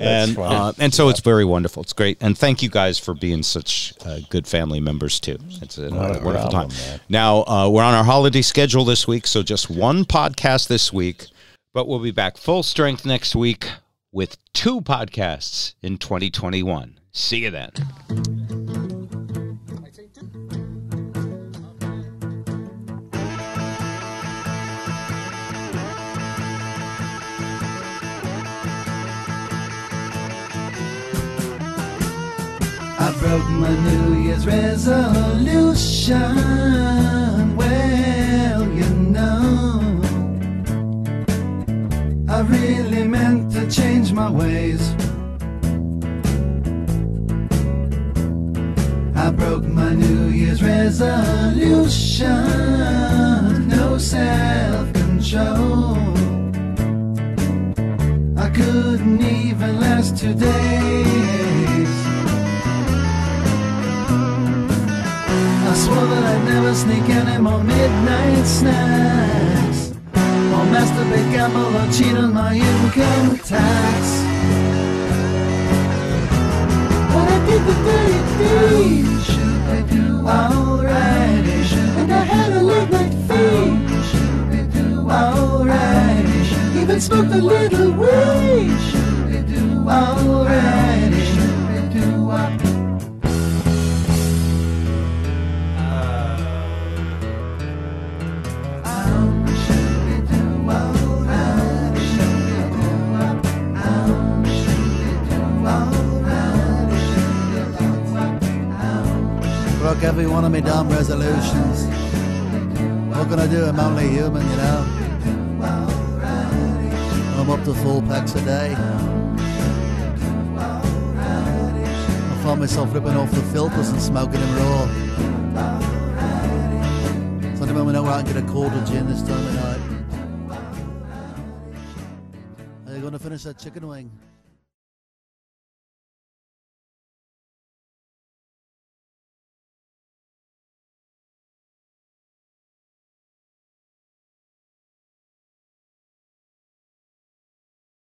and uh, and so yeah. it's very wonderful. It's great, and thank you guys for being such uh, good family members too. It's a Not wonderful problem, time. Man. Now uh, we're on our holiday schedule this week, so just one podcast this week, but we'll be back full strength next week with two podcasts in twenty twenty-one. See you then. I broke my New Year's resolution, well, you know, I really meant to change my ways. I broke my New Year's resolution, no self-control. I couldn't even last two days. I swore that I'd never sneak any more midnight snacks, or masturbate, gamble, or cheat on my income tax. But I did the dirty thing. Should I do alright? And I had a late night thing. and smoked a little weed. Shoo-be-doo, alrighty, shoo-be-doo-wop. Broke every one of me damn resolutions. What can I do? I'm only human, you know. I'm up to four packs a day. I find myself ripping off the filters and smoking them raw. Sunday morning, I know where I can get a quarter gin this time of night. Are you going to finish that chicken wing?